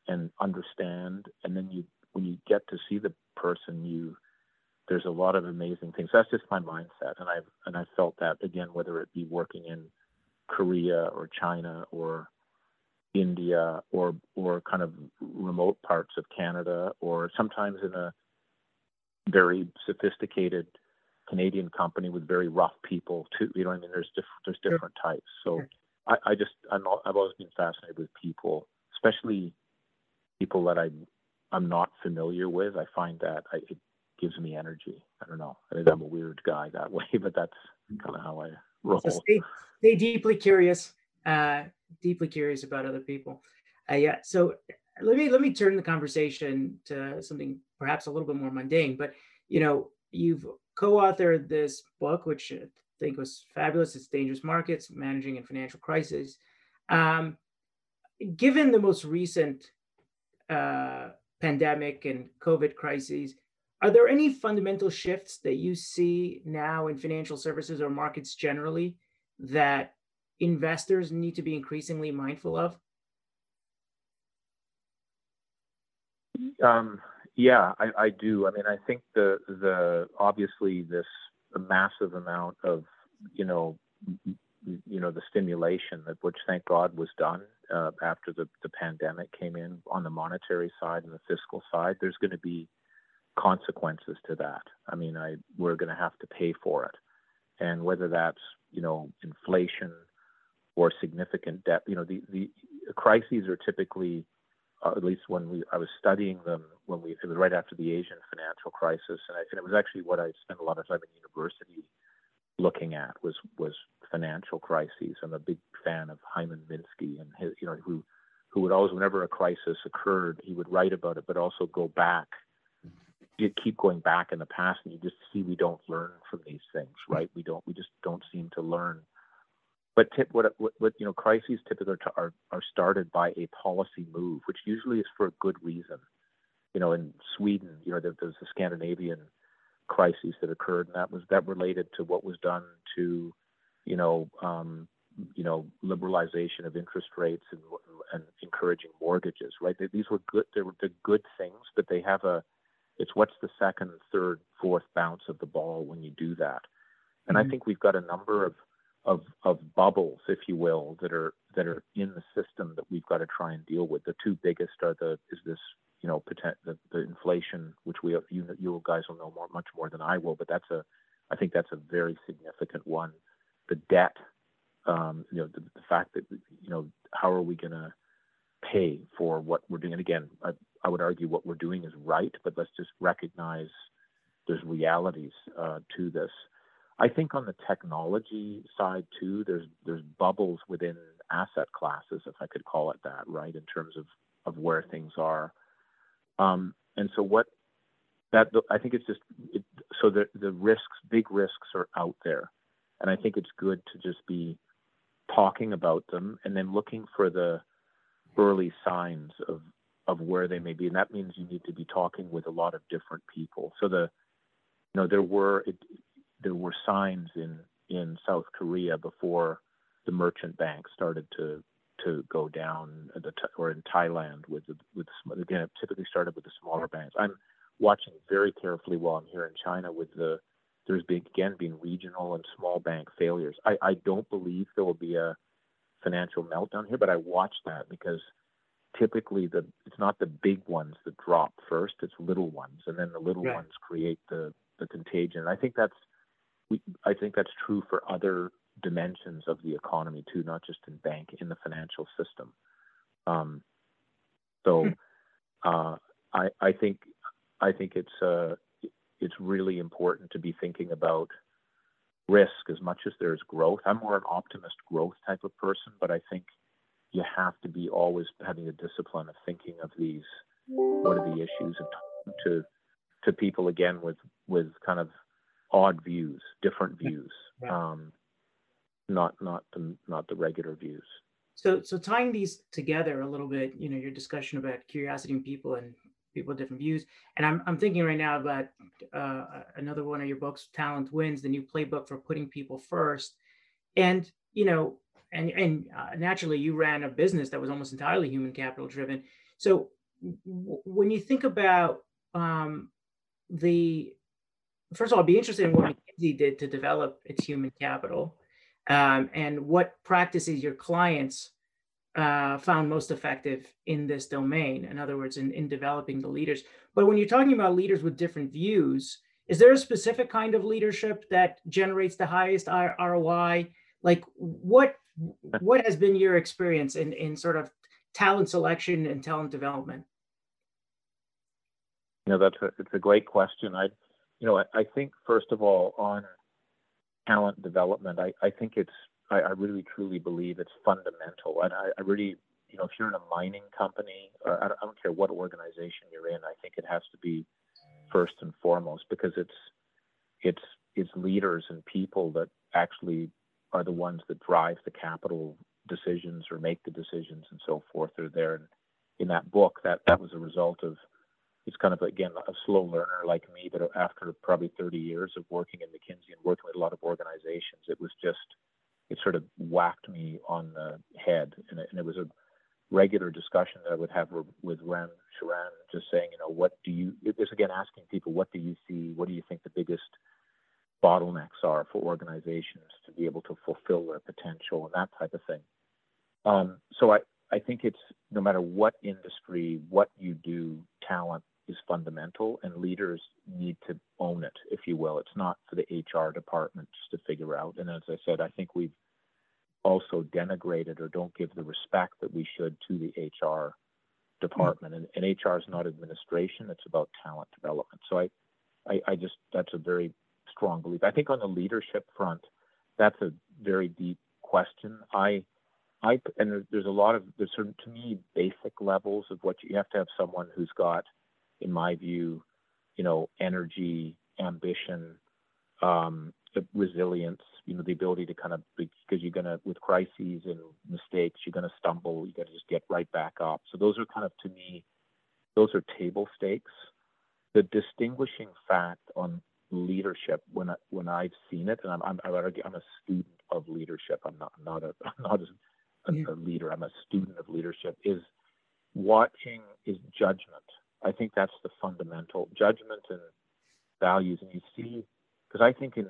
and understand. And then you, when you get to see the person, you, there's a lot of amazing things. That's just my mindset. And I've, and I felt that again, whether it be working in Korea or China or India or, or kind of remote parts of Canada, or sometimes in a very sophisticated Canadian company with very rough people too. You know what I mean? There's diff- there's different sure. types. So sure. I, I just, I'm all, I've always been fascinated with people, especially people that I, I'm not familiar with. I find that I, it gives me energy. I don't know. I mean, I'm a weird guy that way, but that's kind of how I roll. So stay, stay deeply curious, uh, deeply curious about other people. Uh, yeah. So let me let me turn the conversation to something perhaps a little bit more mundane. But you know, you've co-authored this book, which I think was fabulous. It's Dangerous Markets: Managing in Financial Crisis. Um, given the most recent uh, pandemic and COVID crises, are there any fundamental shifts that you see now in financial services or markets generally that investors need to be increasingly mindful of? Um, yeah, I, I do. I mean, I think the the obviously this massive amount of you know you know the stimulation that which thank God was done uh, after the the pandemic came in on the monetary side and the fiscal side. There's going to be consequences to that. I mean, I we're going to have to pay for it, and whether that's you know inflation or significant debt. You know, the the crises are typically Uh, at least when we, I was studying them, when we, it was right after the Asian financial crisis, and, I, and it was actually what I spent a lot of time in university looking at was was financial crises. I'm a big fan of Hyman Minsky, and his, you know, who who would always, whenever a crisis occurred, he would write about it, but also go back, you'd keep going back in the past, and you just see we don't learn from these things, right? We don't, we just don't seem to learn. But tip, what, what, what you know, crises typically are are started by a policy move, which usually is for a good reason. You know, in Sweden, you know, there, there's the Scandinavian crises that occurred, and that was that related to what was done to, you know, um, you know, liberalization of interest rates and, and encouraging mortgages. Right? They, these were good. They were they're good things, but they have a. It's what's the second, third, fourth bounce of the ball when you do that, and mm-hmm. I think we've got a number of. Of, of bubbles, if you will, that are that are in the system that we've got to try and deal with. The two biggest are the is this you know potent, the, the inflation, which we you you guys will know more much more than I will, but that's a I think that's a very significant one. The debt, um, you know, the, the fact that you know how are we going to pay for what we're doing? And again, I, I would argue what we're doing is right, but let's just recognize there's realities uh, to this. I think on the technology side too, there's there's bubbles within asset classes, if I could call it that, right? In terms of, of where things are, um, and so what that I think it's just it, so the the risks, big risks, are out there, and I think it's good to just be talking about them and then looking for the early signs of of where they may be, and that means you need to be talking with a lot of different people. So the you know there were. It, There were signs in, in South Korea before the merchant bank started to to go down, the, or in Thailand with with again it typically started with the smaller banks. I'm watching very carefully while I'm here in China with the there's been, again being regional and small bank failures. I, I don't believe there will be a financial meltdown here, but I watch that because typically the it's not the big ones that drop first; it's little ones, and then the little right. ones create the the contagion. And I think that's We, I think that's true for other dimensions of the economy too, not just in bank, in the financial system. Um, so uh, I, I think I think it's uh, it's really important to be thinking about risk as much as there's growth. I'm more an optimist growth type of person, but I think you have to be always having a discipline of thinking of these, what are the issues, and talking to to people again with with kind of odd views, different views, um, not not the not the regular views. So so tying these together a little bit, you know, your discussion about curiosity and people and people with different views, and I'm I'm thinking right now about uh, another one of your books, Talent Wins, the new playbook for putting people first, and you know, and and uh, naturally you ran a business that was almost entirely human capital driven. So w- when you think about um, the First of all, I'd be interested in what McKinsey did to develop its human capital, um, and what practices your clients uh, found most effective in this domain, in other words, in, in developing the leaders. But when you're talking about leaders with different views, is there a specific kind of leadership that generates the highest R O I? Like what, what has been your experience in, in sort of talent selection and talent development? No, that's a, it's a great question. I You know, I, I think, first of all, on talent development, I, I think it's, I, I really, truly believe it's fundamental. And I, I really you know, if you're in a mining company, or I don't, I don't care what organization you're in, I think it has to be first and foremost, because it's it's it's leaders and people that actually are the ones that drive the capital decisions or make the decisions and so forth. Are there in, in that book that that was a result of. It's kind of, again, a slow learner like me, but after probably thirty years of working in McKinsey and working with a lot of organizations, it was just, it sort of whacked me on the head. And it, and it was a regular discussion that I would have with Ren Sharan, just saying, you know, what do you, it was again asking people, what do you see, what do you think the biggest bottlenecks are for organizations to be able to fulfill their potential and that type of thing. Um, so I, I think it's, no matter what industry, what you do, talent is fundamental, and leaders need to own it, if you will. It's not for the H R department just to figure out. And as I said, I think we've also denigrated or don't give the respect that we should to the H R department. And, and H R is not administration, it's about talent development. So I, I, I just, that's a very strong belief. I think on the leadership front, that's a very deep question. I, I, and there's a lot of, there's sort of, to me, basic levels of what you, you have to have someone who's got, in my view, you know, energy, ambition, um, the resilience, you know, the ability to kind of, because you're going to, with crises and mistakes, you're going to stumble, you got to just get right back up. So those are kind of, to me, those are table stakes. The distinguishing fact on leadership, when I, when I've seen it, and I'm, I'm, I'm a student of leadership, I'm not, I'm not a, I'm not a, a leader, I'm a student of leadership, is watching is judgment. I think that's the fundamental judgment and values. And you see, because I think in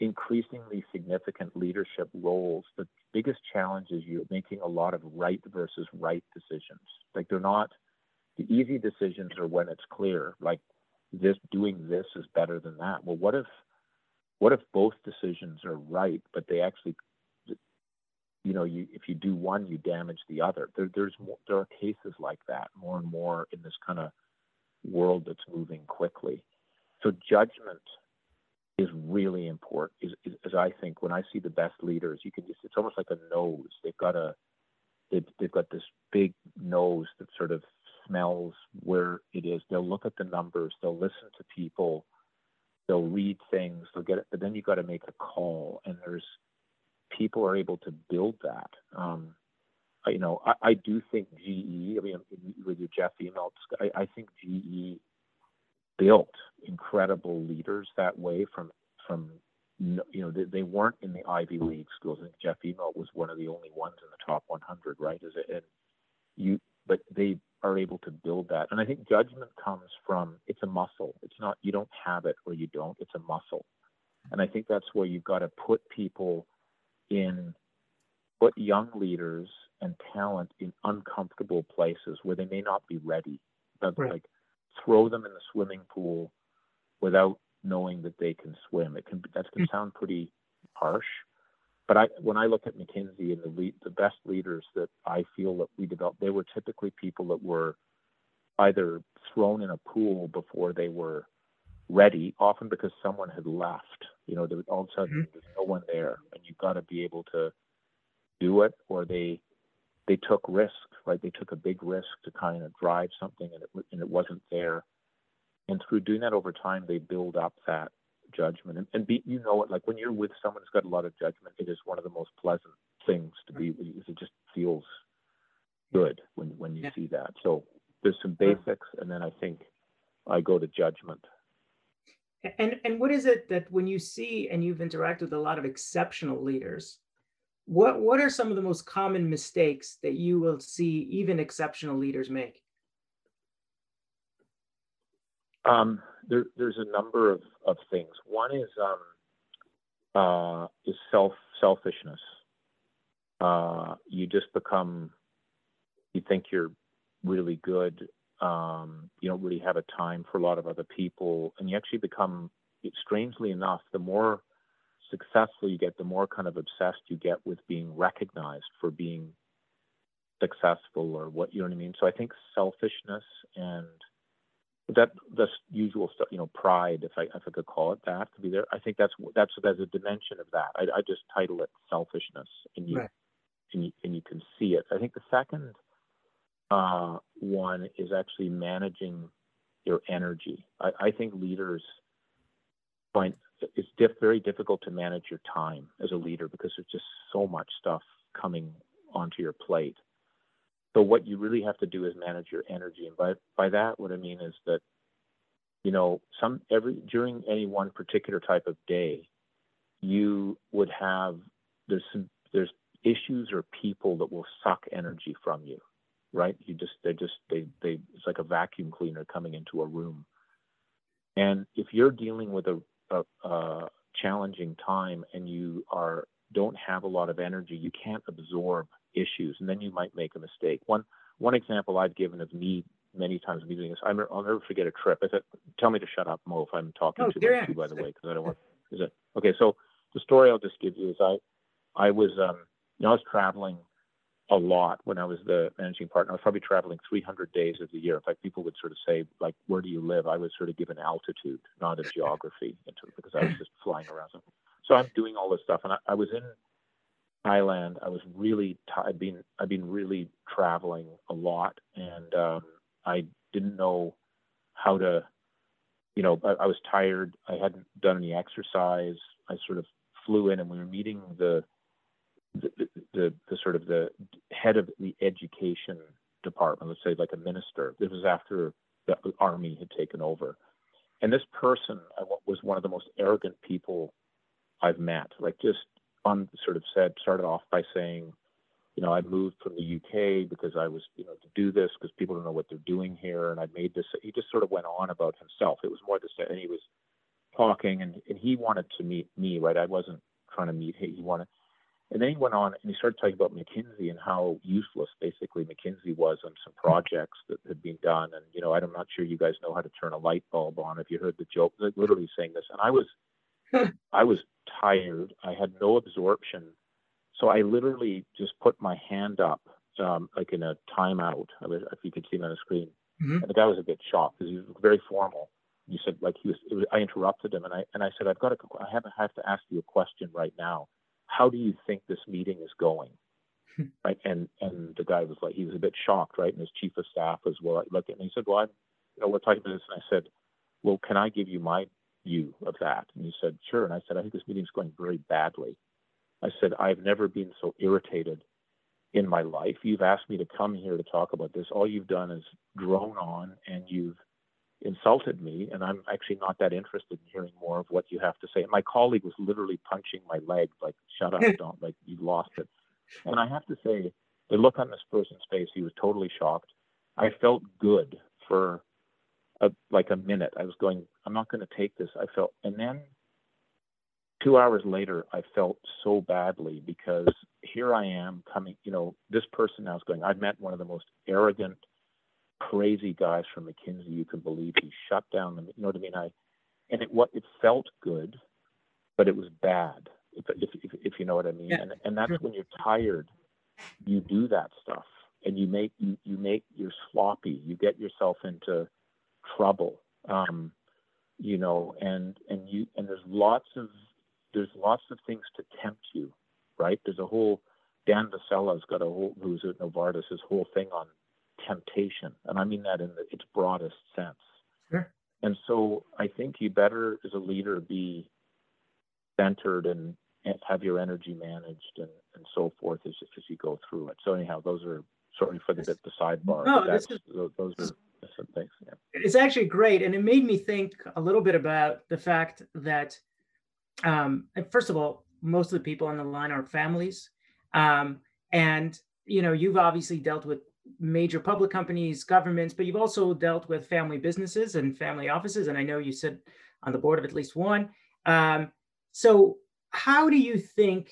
increasingly significant leadership roles, the biggest challenge is you're making a lot of right versus right decisions. Like, they're not, the easy decisions are when it's clear, like this, doing this is better than that. Well, what if, what if both decisions are right, but they actually, you know, you, if you do one, you damage the other. There, there's more, there are cases like that more and more in this kind of world that's moving quickly. So judgment is really important. Is, is, is I think when I see the best leaders, you can just, it's almost like a nose. They've got a, they've, they've got this big nose that sort of smells where it is. They'll look at the numbers. They'll listen to people. They'll read things. They'll get it. But then you got to make a call, and there's. People are able to build that. Um, I, you know, I, I do think G E, I mean, with your Jeff Immelt, I, I think G E built incredible leaders that way from, from you know, they, they weren't in the Ivy League schools. I think Jeff Immelt was one of the only ones in the top one hundred, right? Is it, and you, but they are able to build that. And I think judgment comes from, it's a muscle. It's not, you don't have it or you don't, it's a muscle. And I think that's where you've got to put people in, put young leaders and talent in uncomfortable places where they may not be ready. But right. Like, throw them in the swimming pool without knowing that they can swim. It can, that can sound pretty harsh, but I, when I look at McKinsey and the lead, the best leaders that I feel that we developed, they were typically people that were either thrown in a pool before they were ready, often because someone had left. You know, there was, all of a sudden, there's no one there, and you've got to be able to do it. Or they they took risk, right? They took a big risk to kind of drive something, and it and it wasn't there. And through doing that over time, they build up that judgment. And, and be, you know it, like when you're with someone who's got a lot of judgment, it is one of the most pleasant things to be. It just feels good when when you yeah. see that. So there's some basics, and then I think I go to judgment. And and what is it that when you see, and you've interacted with a lot of exceptional leaders, what, what are some of the most common mistakes that you will see even exceptional leaders make? Um, there, there's a number of, of things. One is um, uh, is self selfishness. Uh, you just become, you think you're really good. Um, you don't really have a time for a lot of other people, and you actually become, strangely enough, the more successful you get, the more kind of obsessed you get with being recognized for being successful, or what, you know what I mean? So I think selfishness and that, that's usual stuff, you know, pride, if I, if I could call it that, to be there. I think that's, that's, there's a dimension of that. I, I just title it selfishness. And you, right. and you, and you can see it. I think the second uh, one is actually managing your energy. I, I think leaders find it's diff, very difficult to manage your time as a leader because there's just so much stuff coming onto your plate. So what you really have to do is manage your energy. And by, by that, what I mean is that, you know, some every during any one particular type of day, you would have, there's some, there's issues or people that will suck energy from you, right? You just, they just, they, they, it's like a vacuum cleaner coming into a room. And if you're dealing with a, a, a challenging time and you are, don't have a lot of energy, you can't absorb issues, and then you might make a mistake. One one example I've given of me many times meeting this, I'm, I'll never forget a trip. I said, "Tell me to shut up, Mo, if I'm talking oh, too much to you, by the way, because I don't want." Is it okay? So the story I'll just give you is I, I was, um, you know, I was traveling a lot when I was the managing partner. I was probably traveling three hundred days of the year. In fact, people would sort of say, like, "Where do you live?" I was sort of given altitude, not a geography, because I was just flying around. So, so I'm doing all this stuff, and I, I was in Thailand. I was really, t- I'd been, I'd been really traveling a lot, and um, I didn't know how to, you know, I, I was tired. I hadn't done any exercise. I sort of flew in, and we were meeting the, the, the, the, the sort of the head of the education department. Let's say like a minister. This was after the army had taken over, and this person was one of the most arrogant people I've met. Like just. One sort of said, started off by saying, you know, I moved from the U K because I was, you know, to do this because people don't know what they're doing here. And I made this, he just sort of went on about himself. It was more this, and he was talking and, and he wanted to meet me, right? I wasn't trying to meet him. He wanted, and then he went on and he started talking about McKinsey and how useless basically McKinsey was on some projects that had been done. And, you know, I'm not sure you guys know how to turn a light bulb on. If you heard the joke, like literally saying this. And I was, I was tired. I had no absorption. So I literally just put my hand up, um, like in a timeout. I was, if you could see me on the screen. Mm-hmm. And the guy was a bit shocked because he was very formal. You said, like, he was, it was, I interrupted him and I, and I said, I've got to, I have, I have to ask you a question right now. How do you think this meeting is going? Right. And, and the guy was like, he was a bit shocked, right? And his chief of staff as well. Like, and he said, well, I'm, you know, we're talking about this. And I said, well, can I give you my view of that? And he said, sure. And I said, I think this meeting's going very badly. I said, I've never been so irritated in my life. You've asked me to come here to talk about this. All you've done is drone on and you've insulted me. And I'm actually not that interested in hearing more of what you have to say. And my colleague was literally punching my leg, like, shut up, don't, like, you lost it. And I have to say, the look on this person's face, he was totally shocked. I felt good for A, like a minute. I was going, I'm not going to take this. I felt, and then two hours later, I felt so badly because here I am coming, you know, this person now is going, I've met one of the most arrogant, crazy guys from McKinsey. You can believe he shut down the, you know what I mean? I, and it, what, it felt good, but it was bad. If, if, if, if you know what I mean. Yeah. And, and that's when you're tired, you do that stuff and you make, you, you make, you're sloppy. You get yourself into trouble, um, you know, and, and you, and there's lots of, there's lots of things to tempt you, right? There's a whole, Dan Vasella's got a whole, who's at Novartis, his whole thing on temptation. And I mean that in the, its broadest sense. Sure. And so I think you better as a leader be centered and, and have your energy managed and, and so forth as, as you go through it. So anyhow, those are, sorry for the bit, the sidebar. No, that's, this is, those are, Thanks, yeah. It's actually great. And it made me think a little bit about the fact that, um, first of all, most of the people on the line are families. Um, and, you know, you've obviously dealt with major public companies, governments, but you've also dealt with family businesses and family offices. And I know you sit on the board of at least one. Um, so how do you think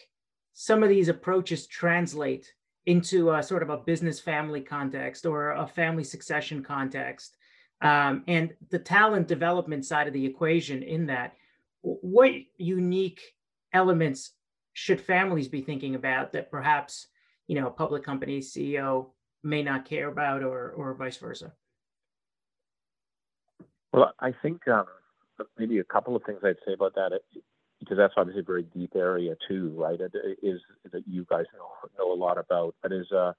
some of these approaches translate into a sort of a business family context or a family succession context, um, and the talent development side of the equation in that? What unique elements should families be thinking about that perhaps, you know, a public company C E O may not care about, or, or vice versa? Well, I think um, maybe a couple of things I'd say about that. because that's obviously a very deep area too, right? It is that you guys know, know a lot about. But is uh,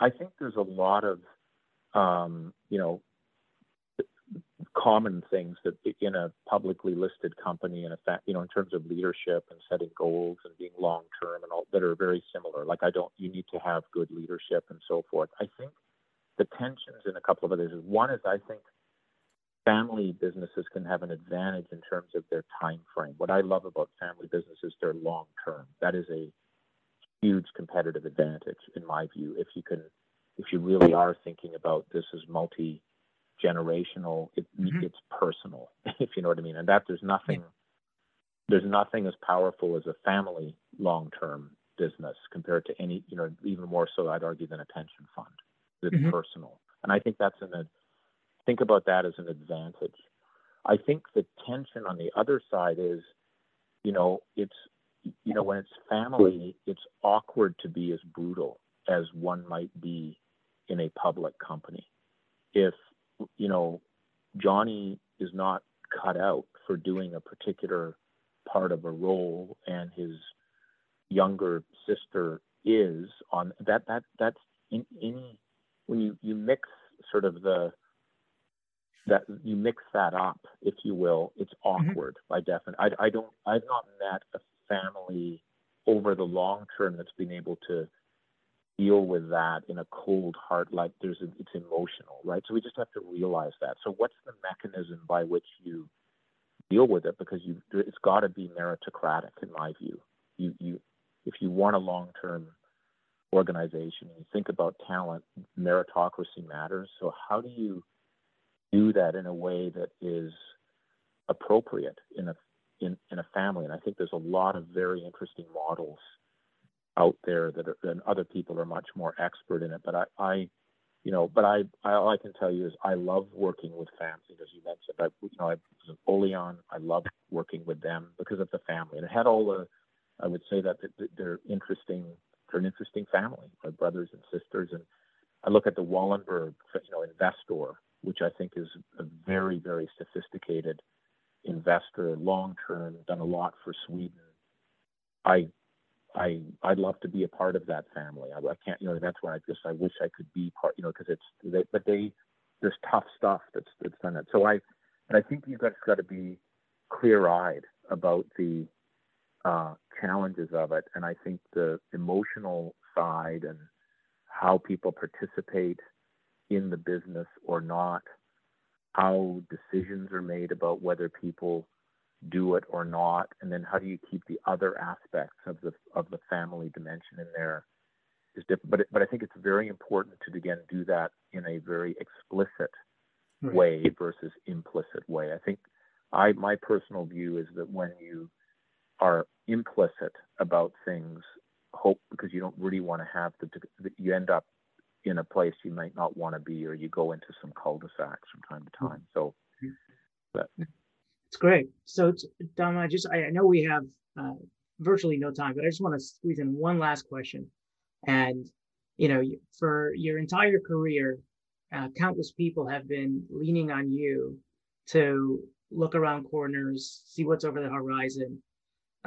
I think there's a lot of um, you know common things that in a publicly listed company and a fact, you know, in terms of leadership and setting goals and being long term and all that are very similar. Like I don't, you need to have good leadership and so forth. I think the tensions in a couple of others is one is I think family businesses can have an advantage in terms of their time frame. What I love about family businesses, they're long term. That is a huge competitive advantage, in my view. If you can, if you really are thinking about this as multi generational, it, mm-hmm. it's personal, if you know what I mean. And that there's nothing, there's nothing as powerful as a family long term business compared to any, you know, even more so I'd argue than a pension fund. It's mm-hmm. personal, and I think that's an. Think about that as an advantage. I think the tension on the other side is, you know, it's, you know, when it's family, it's awkward to be as brutal as one might be in a public company. If, you know, Johnny is not cut out for doing a particular part of a role and his younger sister is on that, that, that's in any, when you, you mix sort of the, that you mix that up, if you will, it's awkward mm-hmm. by definition. I, I don't, I've not met a family over the long term that's been able to deal with that in a cold heart. Like there's, a, it's emotional, right? So we just have to realize that. So what's the mechanism by which you deal with it? Because you, it's got to be meritocratic, in my view. You, you, if you want a long-term organization, you think about talent, meritocracy matters. So how do you do that in a way that is appropriate in a in, in a family? And I think there's a lot of very interesting models out there that are, and other people are much more expert in it. But I, I you know, but I, I all I can tell you is I love working with families, as you mentioned. I, you know, I was an Oleon. I loved working with them because of the family, and it had all the. I would say that they're interesting. They're an interesting family, my brothers and sisters, and I look at the Wallenberg, you know, Investor, which I think is a very, very sophisticated investor, long-term, done a lot for Sweden. I, I, I'd love to be a part of that family. I, I can't, you know, that's why I just, I wish I could be part, you know, because it's, they, but they, there's tough stuff that's, that's done it. So I, but I think you've got, got to be clear-eyed about the uh, challenges of it. And I think the emotional side and how people participate in the business or not, how decisions are made about whether people do it or not, and then how do you keep the other aspects of the of the family dimension in there is different. But but I think it's very important to again do that in a very explicit right. way versus implicit way. I think I my personal view is that when you are implicit about things, hope because you don't really want to have the you end up in a place you might not want to be, or you go into some cul-de-sacs from time to time. So but. It's great. So Dom, I just, I know we have uh, virtually no time, but I just want to squeeze in one last question. And, you know, for your entire career, uh, countless people have been leaning on you to look around corners, see what's over the horizon.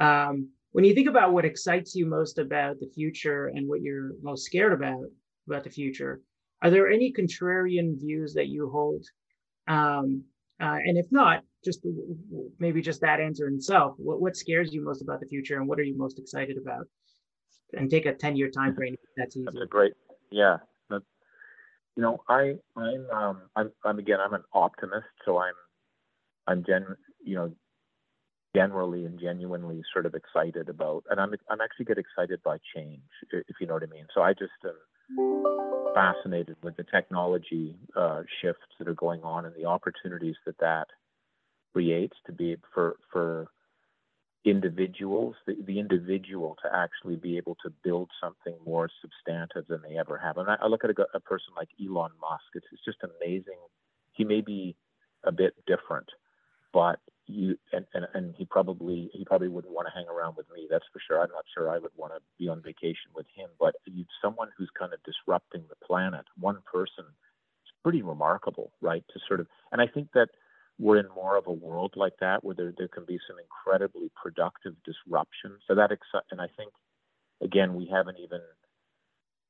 Um, when you think about what excites you most about the future and what you're most scared about, about the future. Are there any contrarian views that you hold? Um, uh, and if not, just maybe just that answer in itself, what, what scares you most about the future and what are you most excited about? And take a ten-year time frame, if that's easy. That's a great, yeah. That, you know, I, I'm, um, I'm, I'm, again, I'm an optimist, so I'm, I'm gen, you know, generally and genuinely sort of excited about, and I'm, I'm actually get excited by change, if you know what I mean. So I just, um, fascinated with the technology uh, shifts that are going on and the opportunities that that creates to be for for individuals, the, the individual to actually be able to build something more substantive than they ever have. And I, I look at a, a person like Elon Musk. It's, it's just amazing. He may be a bit different, but you and, and and he probably he probably wouldn't want to hang around with me, that's for sure. I'm not sure I would want to be on vacation with him, but you someone who's kind of disrupting the planet, one person, it's pretty remarkable, right? To sort of, and I think that we're in more of a world like that where there, there can be some incredibly productive disruption. So that, exci- and I think, again, we haven't even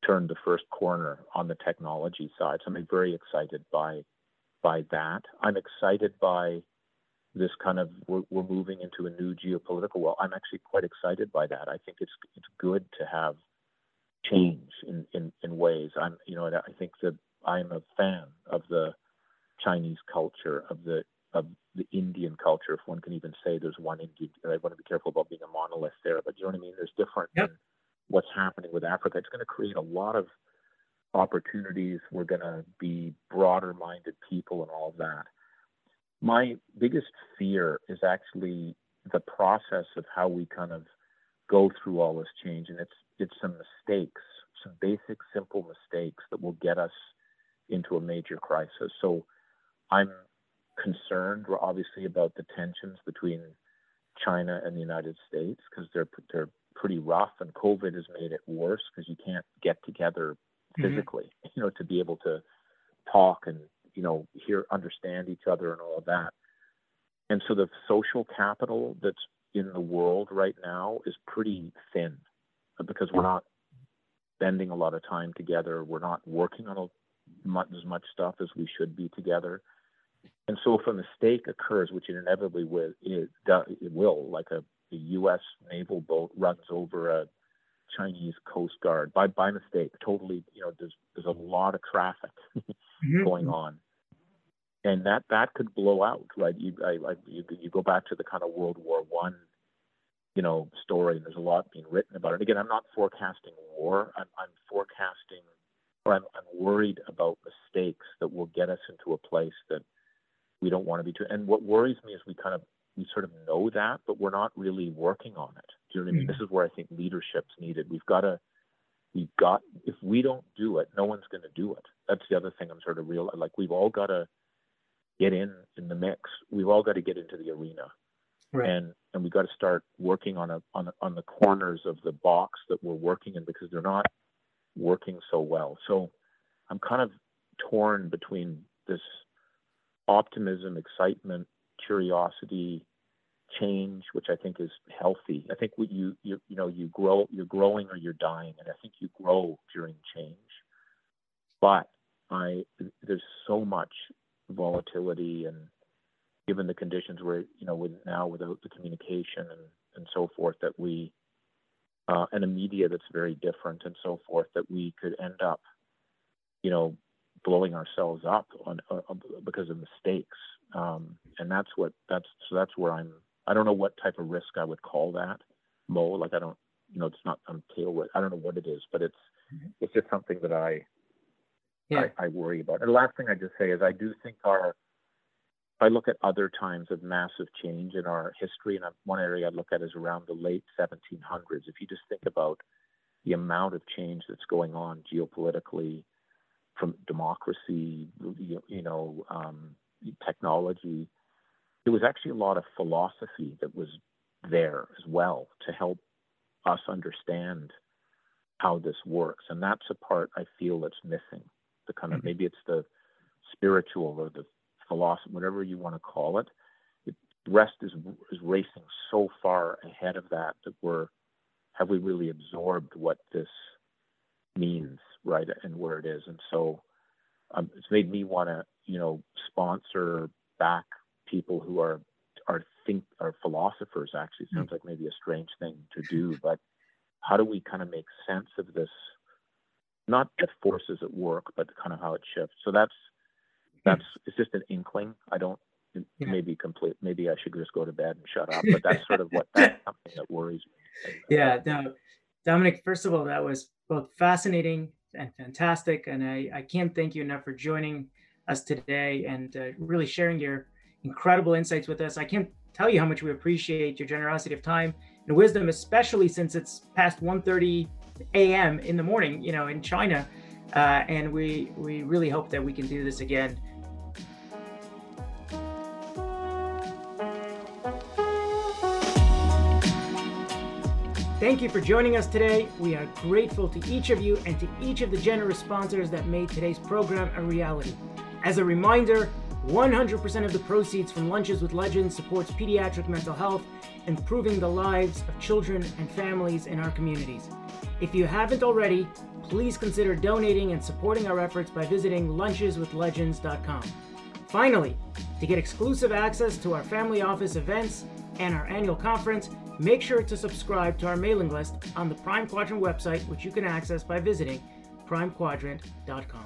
turned the first corner on the technology side. So I'm very excited by by that. I'm excited by this kind of, we're, we're moving into a new geopolitical world. I'm actually quite excited by that. I think it's it's good to have change in, in, in ways. I'm, you know, I think that I'm a fan of the Chinese culture, of the of the Indian culture, if one can even say there's one Indian. I want to be careful about being a monolith there, but you know what I mean? There's different yep. than what's happening with Africa. It's going to create a lot of opportunities. We're going to be broader-minded people and all of that. My biggest fear is actually the process of how we kind of go through all this change, and it's it's some mistakes, some basic, simple mistakes that will get us into a major crisis. So I'm concerned, obviously, about the tensions between China and the United States because they're they're pretty rough, and COVID has made it worse because you can't get together physically, mm-hmm. you know, to be able to talk and, you know, hear, understand each other and all of that. And so the social capital that's in the world right now is pretty thin because we're not spending a lot of time together. We're not working on a, much, as much stuff as we should be together. And so if a mistake occurs, which it inevitably will, it, it will, like a the U S naval boat runs over a Chinese Coast Guard by by mistake. Totally, you know, there's there's a lot of traffic mm-hmm. going on, and that that could blow out, right? You I, I, you, you go back to the kind of World War One, you know, story, and there's a lot being written about it. Again, I'm not forecasting war. I'm, I'm forecasting, or I'm, I'm worried about mistakes that will get us into a place that we don't want to be to. And what worries me is we kind of. We sort of know that, but we're not really working on it. Do you know what I mean? Mm-hmm. This is where I think leadership's needed. We've got to, we've got, if we don't do it, no one's going to do it. That's the other thing I'm sort of real. Like we've all got to get in, in the mix. We've all got to get into the arena. Right. And, and we've got to start working on a, on, a, on the corners of the box that we're working in because they're not working so well. So I'm kind of torn between this optimism, excitement, curiosity, change, which I think is healthy. I think what you, you you know you grow, you're growing or you're dying, and I think you grow during change. But I there's so much volatility, and given the conditions where you know with now without the communication and, and so forth that we uh, and a media that's very different and so forth that we could end up, you know, blowing ourselves up on uh, because of mistakes. Um, and that's what that's so that's where I'm. I don't know what type of risk I would call that, Mo. Like I don't, you know, it's not I'm tail risk. I don't know what it is, but it's it's just something that I, yeah. I I worry about. And the last thing I just say is I do think our. If I look at other times of massive change in our history, and one area I look at is around the late seventeen hundreds. If you just think about the amount of change that's going on geopolitically, from democracy, you, you know. Um, technology, there was actually a lot of philosophy that was there as well to help us understand how this works. And that's a part I feel that's missing. The kind of, maybe it's the spiritual or the philosophy, whatever you want to call it. it the rest is, is racing so far ahead of that that we're, have we really absorbed what this means, right, and where it is? And so um, it's made me want to, you know, sponsor back people who are are think are philosophers. Actually, sounds like maybe a strange thing to do, but how do we kind of make sense of this? Not the forces at work, but kind of how it shifts. So that's that's it's just an inkling. I don't yeah. maybe complete. Maybe I should just go to bed and shut up. But that's sort of what that's something that worries me. Yeah, no, Dominic. First of all, that was both fascinating and fantastic, and I I can't thank you enough for joining us today and uh, really sharing your incredible insights with us. I can't tell you how much we appreciate your generosity of time and wisdom, especially since it's past one thirty a.m. in the morning, you know, in China. Uh, and we, we really hope that we can do this again. Thank you for joining us today. We are grateful to each of you and to each of the generous sponsors that made today's program a reality. As a reminder, one hundred percent of the proceeds from Lunches with Legends supports pediatric mental health, improving the lives of children and families in our communities. If you haven't already, please consider donating and supporting our efforts by visiting lunches with legends dot com. Finally, to get exclusive access to our family office events and our annual conference, make sure to subscribe to our mailing list on the Prime Quadrant website, which you can access by visiting prime quadrant dot com.